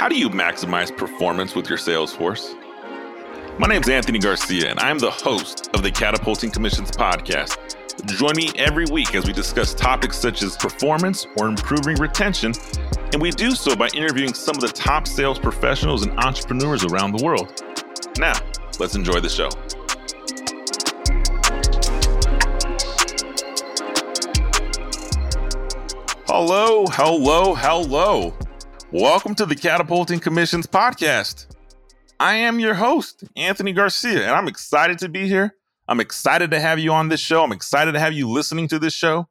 How do you maximize performance with your sales force? My name's Anthony Garcia, and I'm the host of the Catapulting Commissions podcast. Join me every week as we discuss topics such as performance or improving retention, and we do so by interviewing some of the top sales professionals and entrepreneurs around the world. Now, let's enjoy the show. Hello. Welcome to the Catapulting Commissions podcast. I am your host, Anthony Garcia, and I'm excited to be here. I'm excited to have you on this show. I'm excited to have you listening to this show.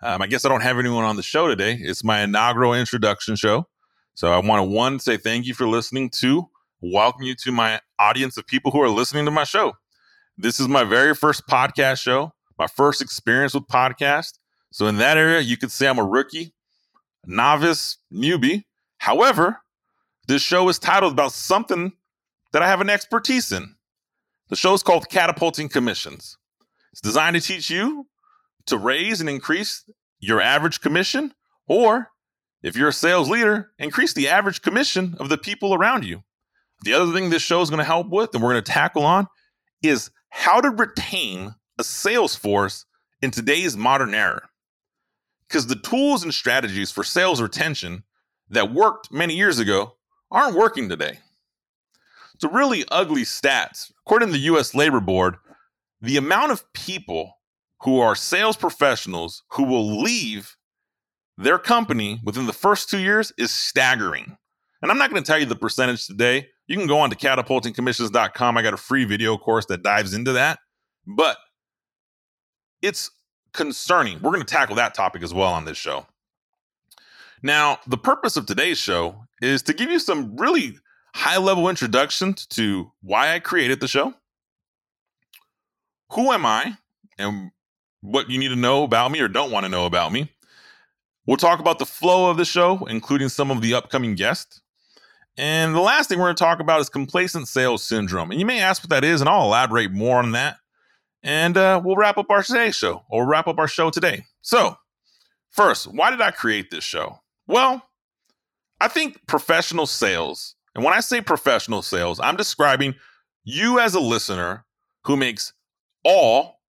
I guess I don't have anyone on the show today. It's my inaugural introduction show. So I want to, one, say thank you for listening. Two, welcome you to my audience of people who are listening to my show. This is my very first podcast show, my first experience with podcasts. So in that area, you could say I'm a rookie, novice, newbie. However, this show is titled about something that I have an expertise in. The show is called Catapulting Commissions. It's designed to teach you to raise and increase your average commission, or if you're a sales leader, increase the average commission of the people around you. The other thing this show is going to help with and we're going to tackle on is how to retain a sales force in today's modern era. Because the tools and strategies for sales retention that worked many years ago aren't working today. It's a really ugly stats. According to the U.S. Labor Board, the amount of people who are sales professionals who will leave their company within the first 2 years is staggering. And I'm not going to tell you the percentage today. You can go on to catapultingcommissions.com. I got a free video course that dives into that. But it's concerning. We're going to tackle that topic as well on this show. Now, the purpose of today's show is to give you some really high-level introduction to why I created the show, who am I, and what you need to know about me or don't want to know about me. We'll talk about the flow of the show, including some of the upcoming guests. And the last thing we're going to talk about is complacent sales syndrome. And you may ask what that is, and I'll elaborate more on that. And we'll wrap up our today's show, or wrap up our show today. So, first, why did I create this show? Well, I think professional sales, and when I say professional sales, I'm describing you as a listener who makes all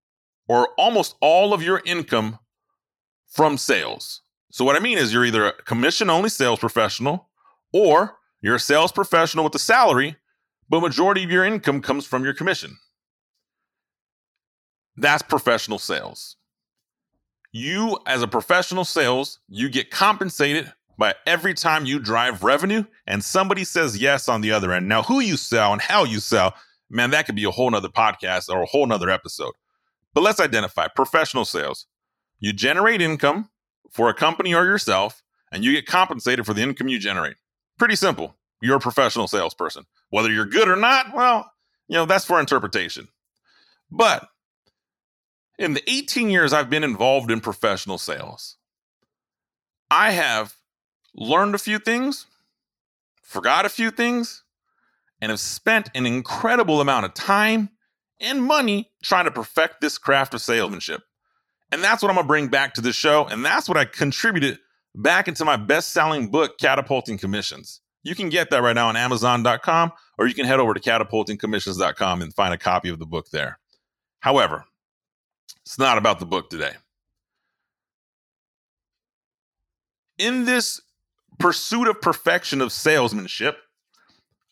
or almost all of your income from sales. So what I mean is you're either a commission-only sales professional or you're a sales professional with a salary, but majority of your income comes from your commission. That's professional sales. You, as a professional sales, you get compensated by every time you drive revenue and somebody says yes on the other end. Now, who you sell and how you sell, man, that could be a whole nother podcast or a whole nother episode. But let's identify professional sales. You generate income for a company or yourself, and you get compensated for the income you generate. Pretty simple. You're a professional salesperson. Whether you're good or not, well, you know, that's for interpretation. But in the 18 years I've been involved in professional sales, I have learned a few things, forgot a few things, and have spent an incredible amount of time and money trying to perfect this craft of salesmanship. And that's what I'm going to bring back to the show. And that's what I contributed back into my best-selling book, Catapulting Commissions. You can get that right now on Amazon.com, or you can head over to catapultingcommissions.com and find a copy of the book there. However, it's not about the book today. In this pursuit of perfection of salesmanship,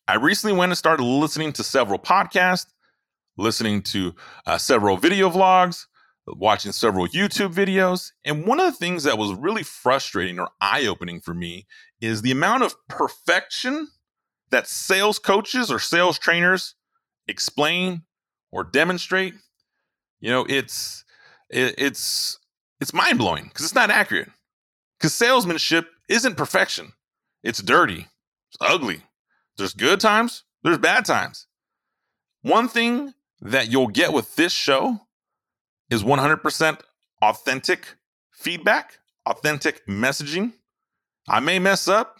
I recently went and started listening to several podcasts, listening to several video vlogs, watching several YouTube videos. And one of the things that was really frustrating or eye-opening for me is the amount of perfection that sales coaches or sales trainers explain or demonstrate. You know, it's mind-blowing because it's not accurate. Because salesmanship isn't perfection. It's dirty. It's ugly. There's good times. There's bad times. One thing that you'll get with this show is 100% authentic feedback, authentic messaging. I may mess up.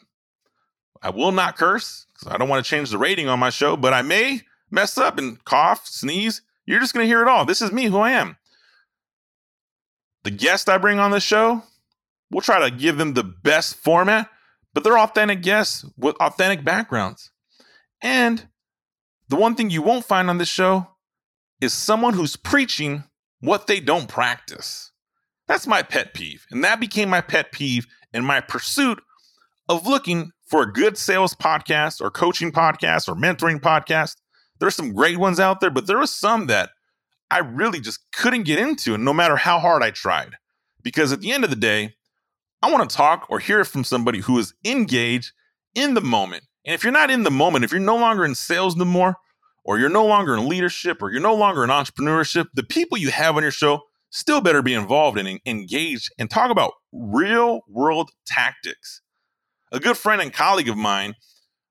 I will not curse because I don't want to change the rating on my show, but I may mess up and cough, sneeze. You're just going to hear it all. This is me, who I am. The guest I bring on this show, we'll try to give them the best format, But they're authentic guests with authentic backgrounds. And the one thing you won't find on this show is someone who's preaching what they don't practice. That's my pet peeve. And that became my pet peeve in my pursuit of looking for a good sales podcast or coaching podcast or mentoring podcast. There's some great ones out there, but there was some that I really just couldn't get into, and no matter how hard I tried. Because at the end of the day, I want to talk or hear from somebody who is engaged in the moment. And if you're not in the moment, if you're no longer in sales no more, or you're no longer in leadership, or you're no longer in entrepreneurship, the people you have on your show still better be involved and engaged and talk about real world tactics. A good friend and colleague of mine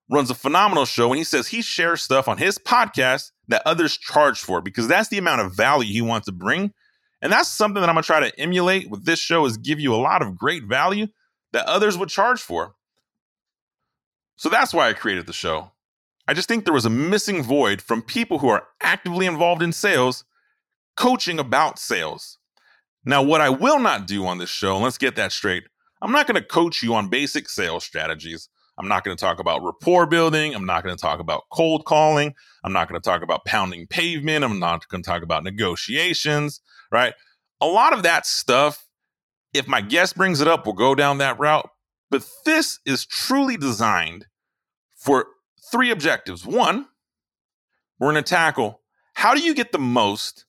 runs a phenomenal show, and he says he shares stuff on his podcast that others charge for because that's the amount of value he wants to bring. And that's something that I'm going to try to emulate with this show, is give you a lot of great value that others would charge for. So that's why I created the show. I just think there was a missing void from people who are actively involved in sales, coaching about sales. Now, what I will not do on this show, and let's get that straight, I'm not going to coach you on basic sales strategies. I'm not going to talk about rapport building. I'm not going to talk about cold calling. I'm not going to talk about pounding pavement. I'm not going to talk about negotiations, right? A lot of that stuff, if my guest brings it up, we'll go down that route. But this is truly designed for three objectives. One, we're going to tackle, how do you get the most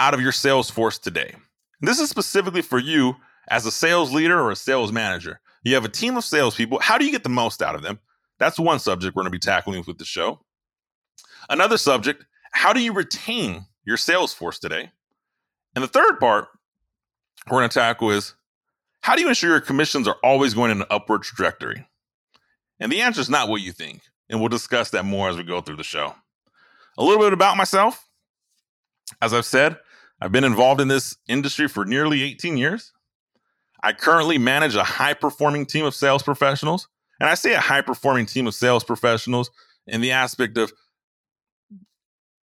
out of your sales force today? And this is specifically for you as a sales leader or a sales manager. You have a team of salespeople. How do you get the most out of them? That's one subject we're going to be tackling with the show. Another subject, how do you retain your sales force today? And the third part we're going to tackle is, how do you ensure your commissions are always going in an upward trajectory? And the answer is not what you think. And we'll discuss that more as we go through the show. A little bit about myself. As I've said, I've been involved in this industry for nearly 18 years. I currently manage a high-performing team of sales professionals. And I say a high-performing team of sales professionals in the aspect of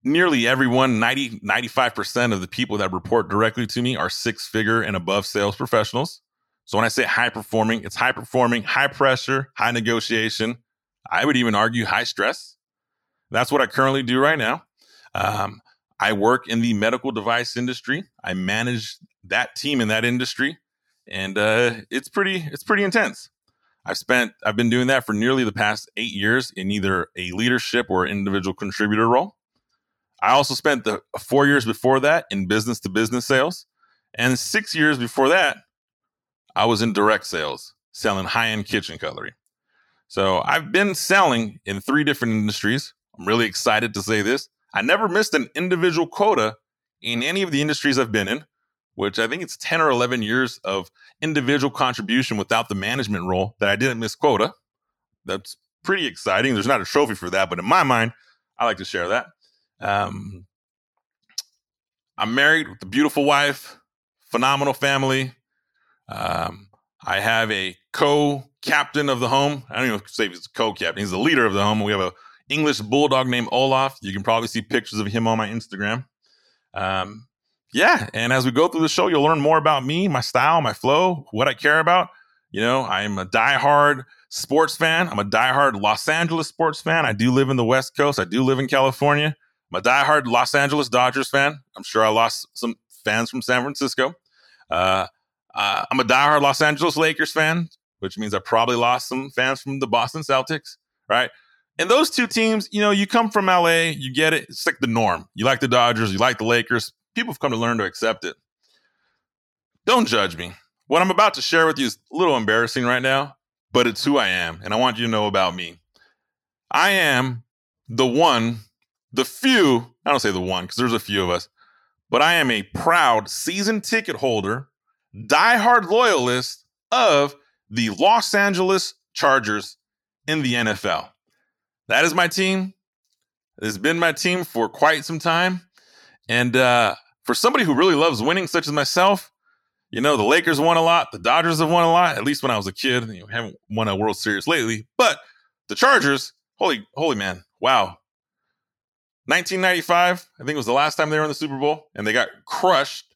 nearly everyone, 95% of the people that report directly to me are six-figure and above sales professionals. So when I say high-performing, it's high-performing, high-pressure, high-negotiation. I would even argue high-stress. That's what I currently do right now. I work in the medical device industry. I manage that team in that industry. And it's pretty intense. I've been doing that for nearly the past 8 years in either a leadership or individual contributor role. I also spent the 4 years before that in business to business sales. And 6 years before that, I was in direct sales, selling high-end kitchen cutlery. So I've been selling in three different industries. I'm really excited to say this. I never missed an individual quota in any of the industries I've been in, which I think it's 10 or 11 years of individual contribution without the management role that I didn't miss quota. That's pretty exciting. There's not a trophy for that, but in my mind, I like to share that. I'm married with a beautiful wife, phenomenal family. I have a co-captain of the home. I don't even say he's a co-captain. He's the leader of the home. We have a English bulldog named Olaf. You can probably see pictures of him on my Instagram. Yeah, and as we go through the show, you'll learn more about me, my style, my flow, what I care about. You know, I'm a diehard sports fan. I'm a diehard Los Angeles sports fan. I do live in the West Coast. I do live in California. I'm a diehard Los Angeles Dodgers fan. I'm sure I lost some fans from San Francisco. I'm a diehard Los Angeles Lakers fan, which means I probably lost some fans from the Boston Celtics, right? And those two teams, you know, you come from LA, you get it. It's like the norm. You like the Dodgers, you like the Lakers. People have come to learn to accept it. Don't judge me. What I'm about to share with you is a little embarrassing right now, but it's who I am, and I want you to know about me. I am the one, the few, I don't say the one because there's a few of us, but I am a proud season ticket holder, diehard loyalist of the Los Angeles Chargers in the NFL. That is my team. It's been my team for quite some time. And for somebody who really loves winning, such as myself, you know, the Lakers won a lot. The Dodgers have won a lot, at least when I was a kid. You know, haven't won a World Series lately. But the Chargers, holy man, wow. 1995, I think it was the last time they were in the Super Bowl, and they got crushed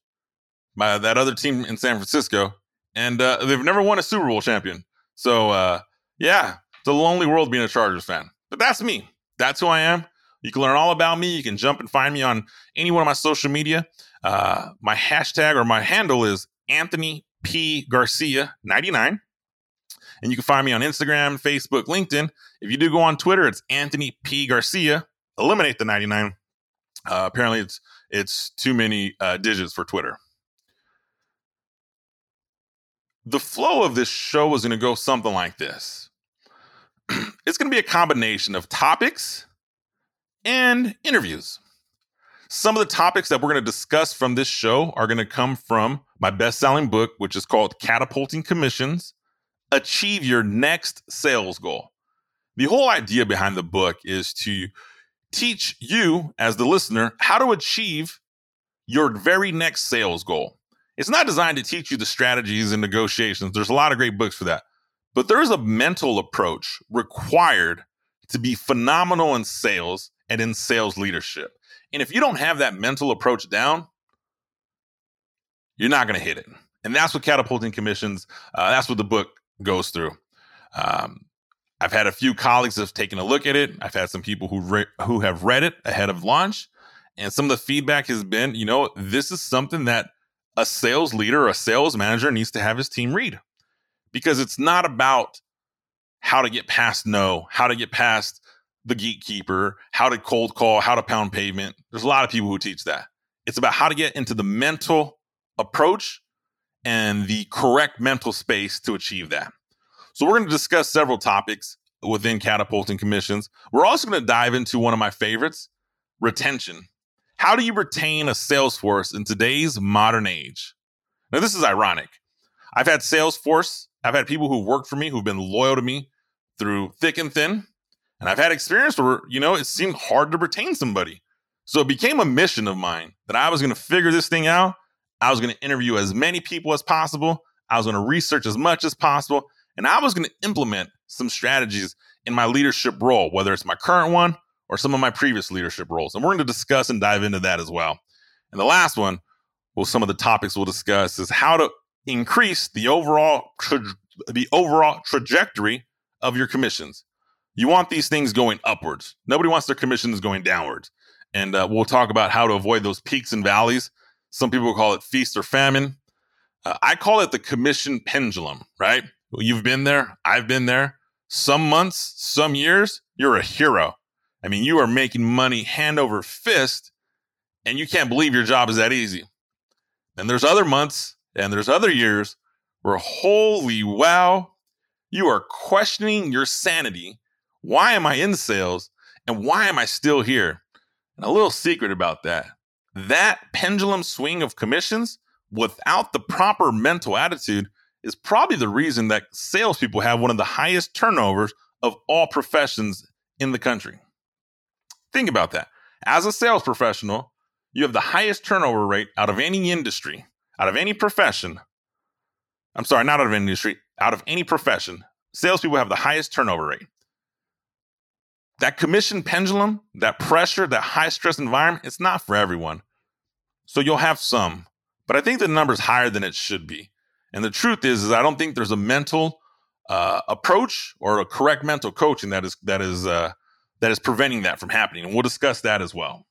by that other team in San Francisco. And they've never won a Super Bowl champion. So Yeah, it's a lonely world being a Chargers fan. But that's me. That's who I am. You can learn all about me. You can jump and find me on any one of my social media. My hashtag or my handle is Anthony P. Garcia 99. And you can find me on Instagram, Facebook, LinkedIn. If you do go on Twitter, it's Anthony P. Garcia. Eliminate the 99. Apparently, it's too many digits for Twitter. The flow of this show is going to go something like this. It's going to be a combination of topics and interviews. Some of the topics that we're going to discuss from this show are going to come from my best-selling book, which is called Catapulting Commissions, Achieve Your Next Sales Goal. The whole idea behind the book is to teach you, as the listener, how to achieve your very next sales goal. It's not designed to teach you the strategies and negotiations. There's a lot of great books for that. But there is a mental approach required to be phenomenal in sales and in sales leadership. And if you don't have that mental approach down, you're not going to hit it. And that's what Catapulting Commissions, that's what the book goes through. I've had a few colleagues that have taken a look at it. I've had some people who have read it ahead of launch. And some of the feedback has been, you know, this is something that a sales leader, a sales manager needs to have his team read, because it's not about how to get past no, how to get past the gatekeeper, how to cold call, how to pound pavement. There's a lot of people who teach that. It's about how to get into the mental approach and the correct mental space to achieve that. So we're going to discuss several topics within Catapulting Commissions. We're also going to dive into one of my favorites, retention. How do you retain a sales force in today's modern age? Now, this is ironic. I've had sales force. I've had people who worked for me, who've been loyal to me through thick and thin. And I've had experience where, you know, it seemed hard to retain somebody. So it became a mission of mine that I was going to figure this thing out. I was going to interview as many people as possible. I was going to research as much as possible. And I was going to implement some strategies in my leadership role, whether it's my current one or some of my previous leadership roles. And we're going to discuss and dive into that as well. And the last one, well, some of the topics we'll discuss is how to increase the overall trajectory of your commissions. You want these things going upwards. Nobody wants their commissions going downwards. And we'll talk about how to avoid those peaks and valleys. Some people call it feast or famine. I call it the commission pendulum, right? You've been there. I've been there. Some months, some years, you're a hero. I mean, you are making money hand over fist, and you can't believe your job is that easy. And there's other months and there's other years where, holy wow, you are questioning your sanity. Why am I in sales? And why am I still here? And a little secret about that. That pendulum swing of commissions without the proper mental attitude is probably the reason that salespeople have one of the highest turnovers of all professions in the country. Think about that. As a sales professional, you have the highest turnover rate out of any industry, out of any profession. I'm sorry, not out of industry, out of any profession. Salespeople have the highest turnover rate. That commission pendulum, that pressure, that high stress environment, it's not for everyone. So you'll have some, but I think the number's higher than it should be. And the truth is I don't think there's a mental approach or a correct mental coaching that is preventing that from happening. And we'll discuss that as well.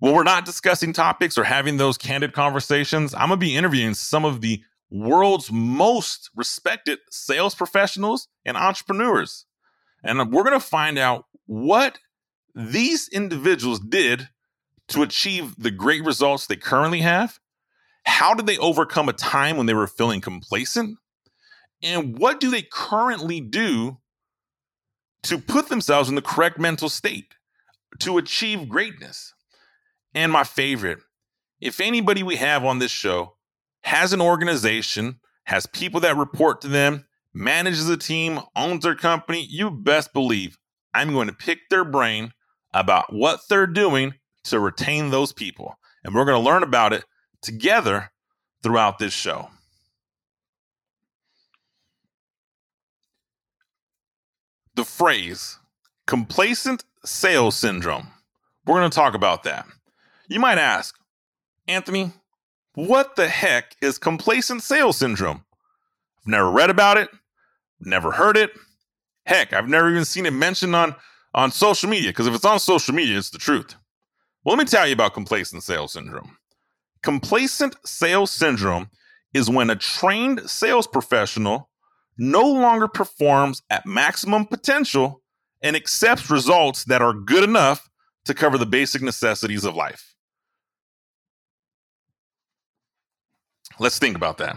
When we're not discussing topics or having those candid conversations, I'm going to be interviewing some of the world's most respected sales professionals and entrepreneurs. And we're going to find out what these individuals did to achieve the great results they currently have. How did they overcome a time when they were feeling complacent? And what do they currently do to put themselves in the correct mental state to achieve greatness? And my favorite, if anybody we have on this show has an organization, has people that report to them, manages a team, owns their company, you best believe I'm going to pick their brain about what they're doing to retain those people. And we're going to learn about it together throughout this show. The phrase complacent sales syndrome. We're going to talk about that. You might ask, Anthony, what the heck is complacent sales syndrome? I've never read about it. Never heard it. Heck, I've never even seen it mentioned on social media, because if it's on social media, it's the truth. Well, let me tell you about complacent sales syndrome. Complacent sales syndrome is when a trained sales professional no longer performs at maximum potential and accepts results that are good enough to cover the basic necessities of life. Let's think about that.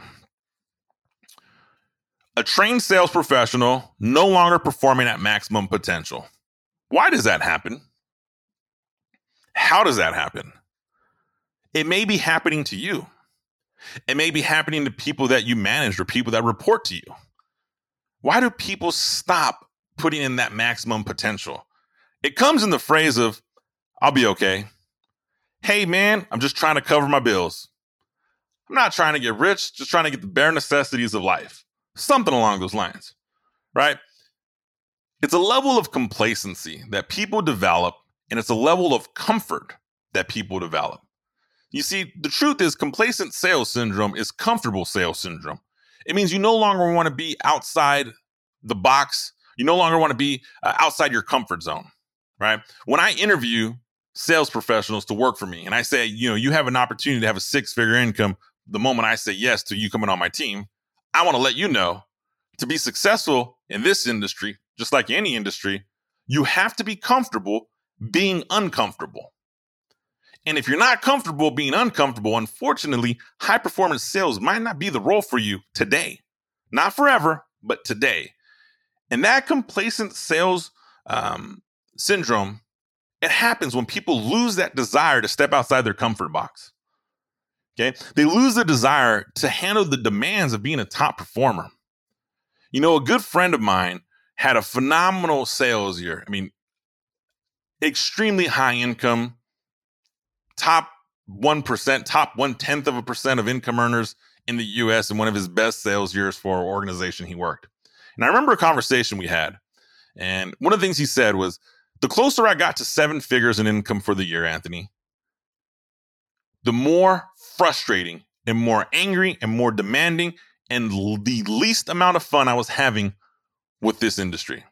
A trained sales professional no longer performing at maximum potential. Why does that happen? How does that happen? It may be happening to you. It may be happening to people that you manage or people that report to you. Why do people stop putting in that maximum potential? It comes in the phrase of, I'll be okay. Hey, man, I'm just trying to cover my bills. I'm not trying to get rich, just trying to get the bare necessities of life. Something along those lines, right? It's a level of complacency that people develop, and it's a level of comfort that people develop. You see, the truth is complacent sales syndrome is comfortable sales syndrome. It means you no longer want to be outside the box. You no longer want to be outside your comfort zone, right? When I interview sales professionals to work for me and I say, you know, you have an opportunity to have a six-figure income the moment I say yes to you coming on my team, I want to let you know, to be successful in this industry, just like any industry, you have to be comfortable being uncomfortable. And if you're not comfortable being uncomfortable, unfortunately, high performance sales might not be the role for you today. Not forever, but today. And that complacent sales syndrome, it happens when people lose that desire to step outside their comfort box. Okay, they lose the desire to handle the demands of being a top performer. You know, a good friend of mine had a phenomenal sales year. I mean, extremely high income, top 1%, top 0.1% of income earners in the U.S. in one of his best sales years for an organization he worked. And I remember a conversation we had. And one of the things he said was, the closer I got to seven figures in income for the year, Anthony, the more frustrating and more angry and more demanding and the least amount of fun I was having with this industry.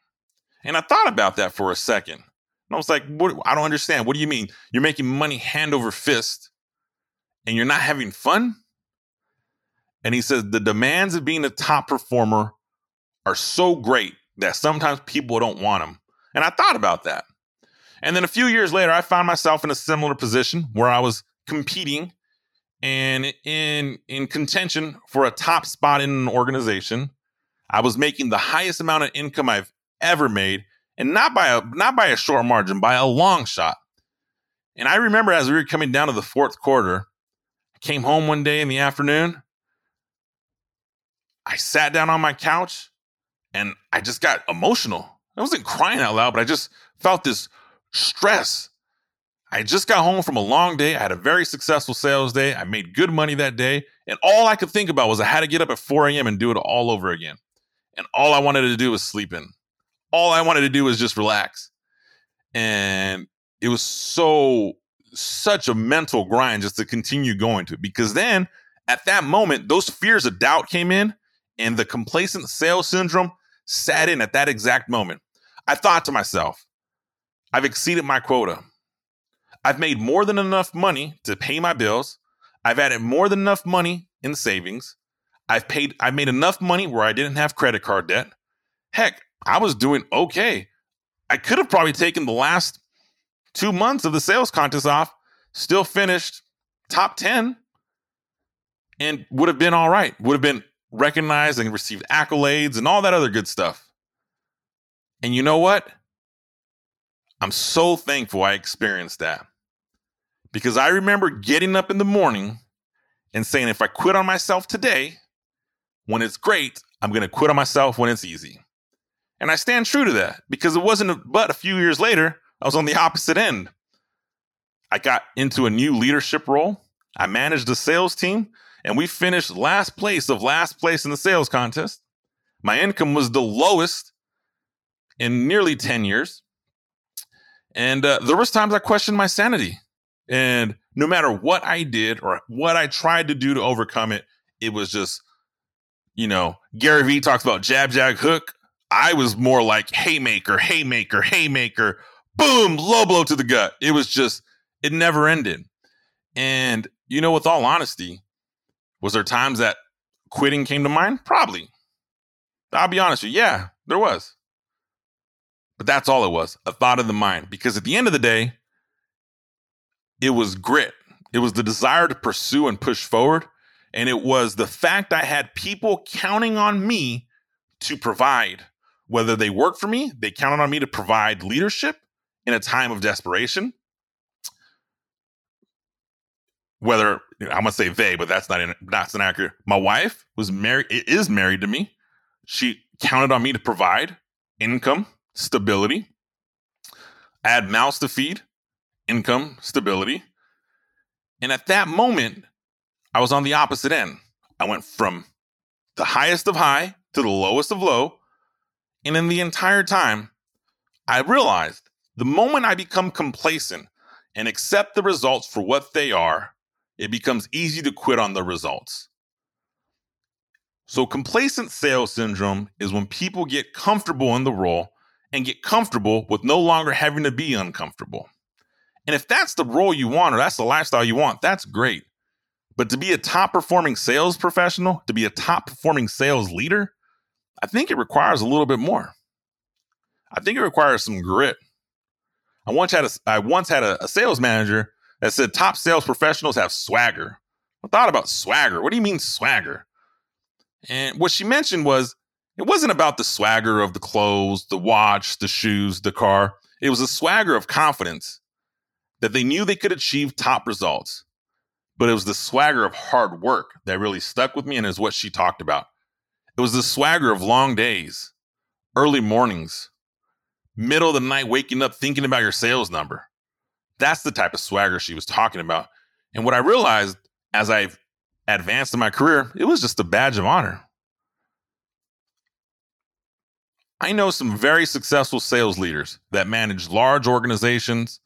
And I thought about that for a second. And I was like, I don't understand. What do you mean? You're making money hand over fist and you're not having fun? And he says, the demands of being a top performer are so great that sometimes people don't want them. And I thought about that. And then a few years later, I found myself in a similar position where I was competing and in contention for a top spot in an organization. I was making the highest amount of income I've ever made, and not by a short margin, by a long shot. And I remember as we were coming down to the fourth quarter, I came home one day in the afternoon. I sat down on my couch and I just got emotional. I wasn't crying out loud, but I just felt this stress. I just got home from a long day. I had a very successful sales day. I made good money that day. And all I could think about was I had to get up at 4 a.m. and do it all over again. And all I wanted to do was sleep in. All I wanted to do was just relax. And it was such a mental grind just to continue going to it. Because then at that moment, those fears of doubt came in and the complacent sales syndrome sat in at that exact moment. I thought to myself, I've exceeded my quota. I've made more than enough money to pay my bills. I've added more than enough money in savings. I've made enough money where I didn't have credit card debt. Heck, I was doing okay. I could have probably taken the last 2 months of the sales contest off, still finished top 10, and would have been all right. Would have been recognized and received accolades and all that other good stuff. And you know what? I'm so thankful I experienced that, because I remember getting up in the morning and saying, if I quit on myself today, when it's great, I'm going to quit on myself when it's easy. And I stand true to that, because it wasn't but a few years later, I was on the opposite end. I got into a new leadership role. I managed a sales team and we finished last place in the sales contest. My income was the lowest in nearly 10 years. And there was times I questioned my sanity, and no matter what I did or what I tried to do to overcome it, it was just you know, Gary Vee talks about jab, jag, hook. I was more like haymaker, haymaker, haymaker, boom, low blow to the gut. It was just, it never ended. And, you know, with all honesty, was there times that quitting came to mind? Probably. I'll be honest with you. Yeah, there was. But that's all it was, a thought of the mind. Because at the end of the day, it was grit. It was the desire to pursue and push forward. And it was the fact I had people counting on me to provide. Whether they worked for me, they counted on me to provide leadership in a time of desperation. Whether, you know, I'm going to say they, but that's not accurate. My wife is married to me. She counted on me to provide income, stability. I had mouths to feed, income, stability. And at that moment, I was on the opposite end. I went from the highest of high to the lowest of low. And in the entire time, I realized the moment I become complacent and accept the results for what they are, it becomes easy to quit on the results. So complacent sales syndrome is when people get comfortable in the role and get comfortable with no longer having to be uncomfortable. And if that's the role you want or that's the lifestyle you want, that's great. But to be a top-performing sales professional, to be a top-performing sales leader, I think it requires a little bit more. I think it requires some grit. I once had a sales manager that said top sales professionals have swagger. I thought about swagger. What do you mean swagger? And what she mentioned was it wasn't about the swagger of the clothes, the watch, the shoes, the car. It was a swagger of confidence that they knew they could achieve top results. But it was the swagger of hard work that really stuck with me and is what she talked about. It was the swagger of long days, early mornings, middle of the night, waking up, thinking about your sales number. That's the type of swagger she was talking about. And what I realized as I advanced in my career, it was just a badge of honor. I know some very successful sales leaders that manage large organizations,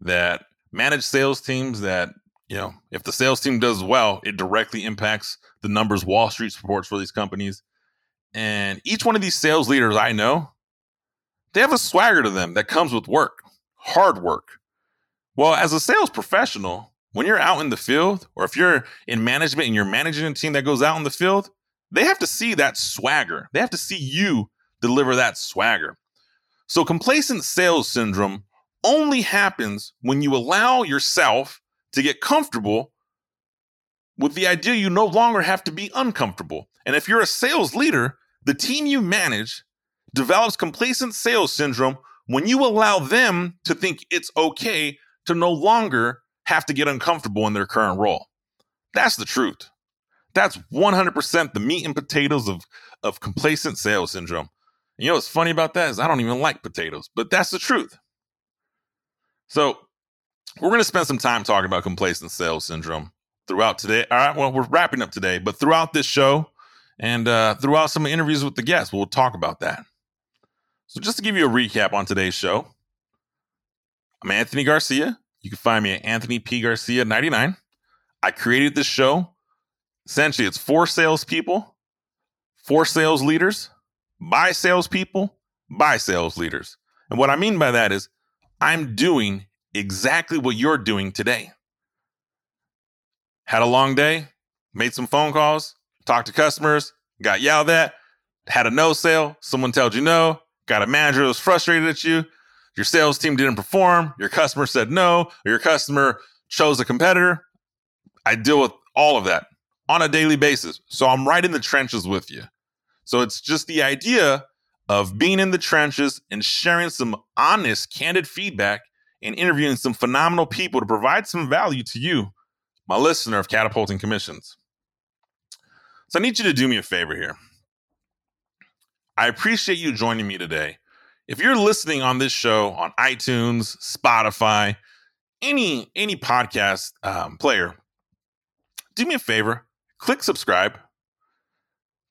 that manage sales teams, that, you know, if the sales team does well, it directly impacts the numbers Wall Street reports for these companies. And each one of these sales leaders I know, they have a swagger to them that comes with work, hard work. Well, as a sales professional, when you're out in the field, or if you're in management and you're managing a team that goes out in the field, they have to see that swagger. They have to see you deliver that swagger. So complacent sales syndrome only happens when you allow yourself to get comfortable with the idea you no longer have to be uncomfortable. And if you're a sales leader, the team you manage develops complacent sales syndrome when you allow them to think it's okay to no longer have to get uncomfortable in their current role. That's the truth. That's 100% the meat and potatoes of complacent sales syndrome. And you know what's funny about that is I don't even like potatoes, but that's the truth. So we're going to spend some time talking about complacent sales syndrome throughout today. All right, well, we're wrapping up today, but throughout this show and throughout some interviews with the guests, we'll talk about that. So just to give you a recap on today's show, I'm Anthony Garcia. You can find me at Anthony P. Garcia 99. I created this show. Essentially, it's for salespeople, for sales leaders, by salespeople, by sales leaders. And what I mean by that is I'm doing exactly what you're doing today. Had a long day, made some phone calls, talked to customers, got yelled at, had a no sale. Someone told you no, got a manager that was frustrated at you. Your sales team didn't perform. Your customer said no. Or your customer chose a competitor. I deal with all of that on a daily basis. So I'm right in the trenches with you. So it's just the idea of being in the trenches and sharing some honest, candid feedback and interviewing some phenomenal people to provide some value to you, my listener of Catapulting Commissions. So I need you to do me a favor here. I appreciate you joining me today. If you're listening on this show on iTunes, Spotify, any podcast player, do me a favor, click subscribe.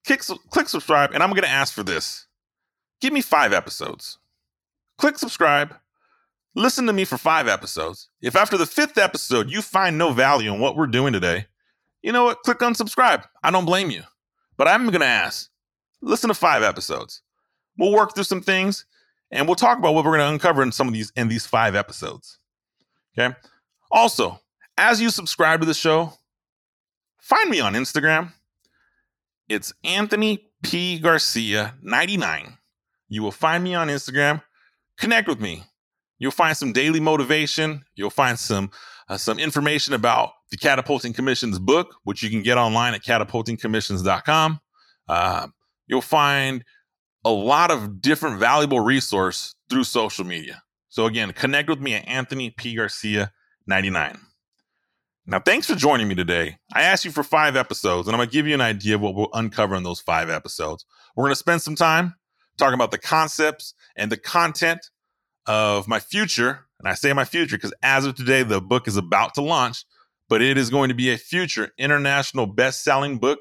Click subscribe, and I'm going to ask for this. Give me 5 episodes. Click subscribe. Listen to me for 5 episodes. If after the 5th episode you find no value in what we're doing today, you know what? Click unsubscribe. I don't blame you. But I'm going to ask, listen to 5 episodes. We'll work through some things, and we'll talk about what we're going to uncover in some of these, in these 5 episodes. Okay. Also, as you subscribe to the show, find me on Instagram. It's Anthony P. Garcia 99. You will find me on Instagram. Connect with me. You'll find some daily motivation. You'll find some information about the Catapulting Commissions book, which you can get online at catapultingcommissions.com. You'll find a lot of different valuable resource through social media. So again, connect with me at Anthony P. Garcia 99. Now, thanks for joining me today. I asked you for 5 episodes, and I'm going to give you an idea of what we'll uncover in those 5 episodes. We're going to spend some time talking about the concepts and the content of my future. And I say my future because as of today, the book is about to launch, but it is going to be a future international best-selling book,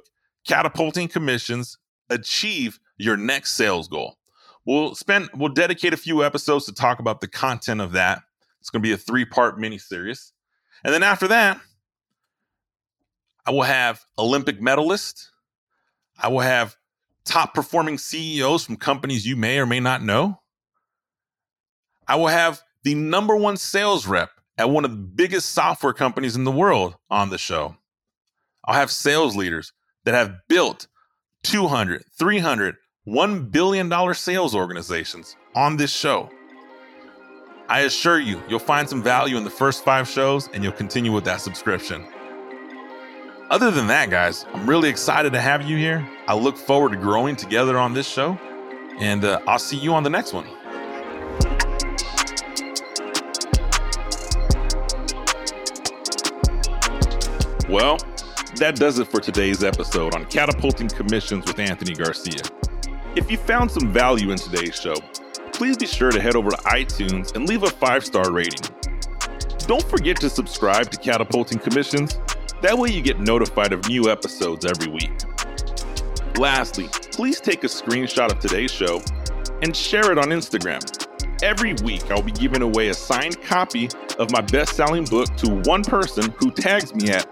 Catapulting Commissions, Achieve Your Next Sales Goal. We'll dedicate a few episodes to talk about the content of that. It's going to be a 3-part miniseries. And then after that, I will have Olympic medalists. I will have top performing CEOs from companies you may or may not know. I will have the #1 sales rep at one of the biggest software companies in the world on the show. I'll have sales leaders that have built $200, $300, $1 billion sales organizations on this show. I assure you, you'll find some value in the first 5 shows, and you'll continue with that subscription. Other than that, guys, I'm really excited to have you here. I look forward to growing together on this show, and I'll see you on the next one. Well, that does it for today's episode on Catapulting Commissions with Anthony Garcia. If you found some value in today's show, please be sure to head over to iTunes and leave a 5-star rating. Don't forget to subscribe to Catapulting Commissions. That way you get notified of new episodes every week. Lastly, please take a screenshot of today's show and share it on Instagram. Every week, I'll be giving away a signed copy of my best-selling book to one person who tags me at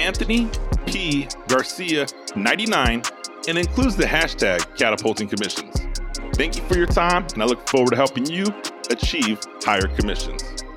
Anthony P. Garcia 99 and includes the hashtag Catapulting Commissions. Thank you for your time, and I look forward to helping you achieve higher commissions.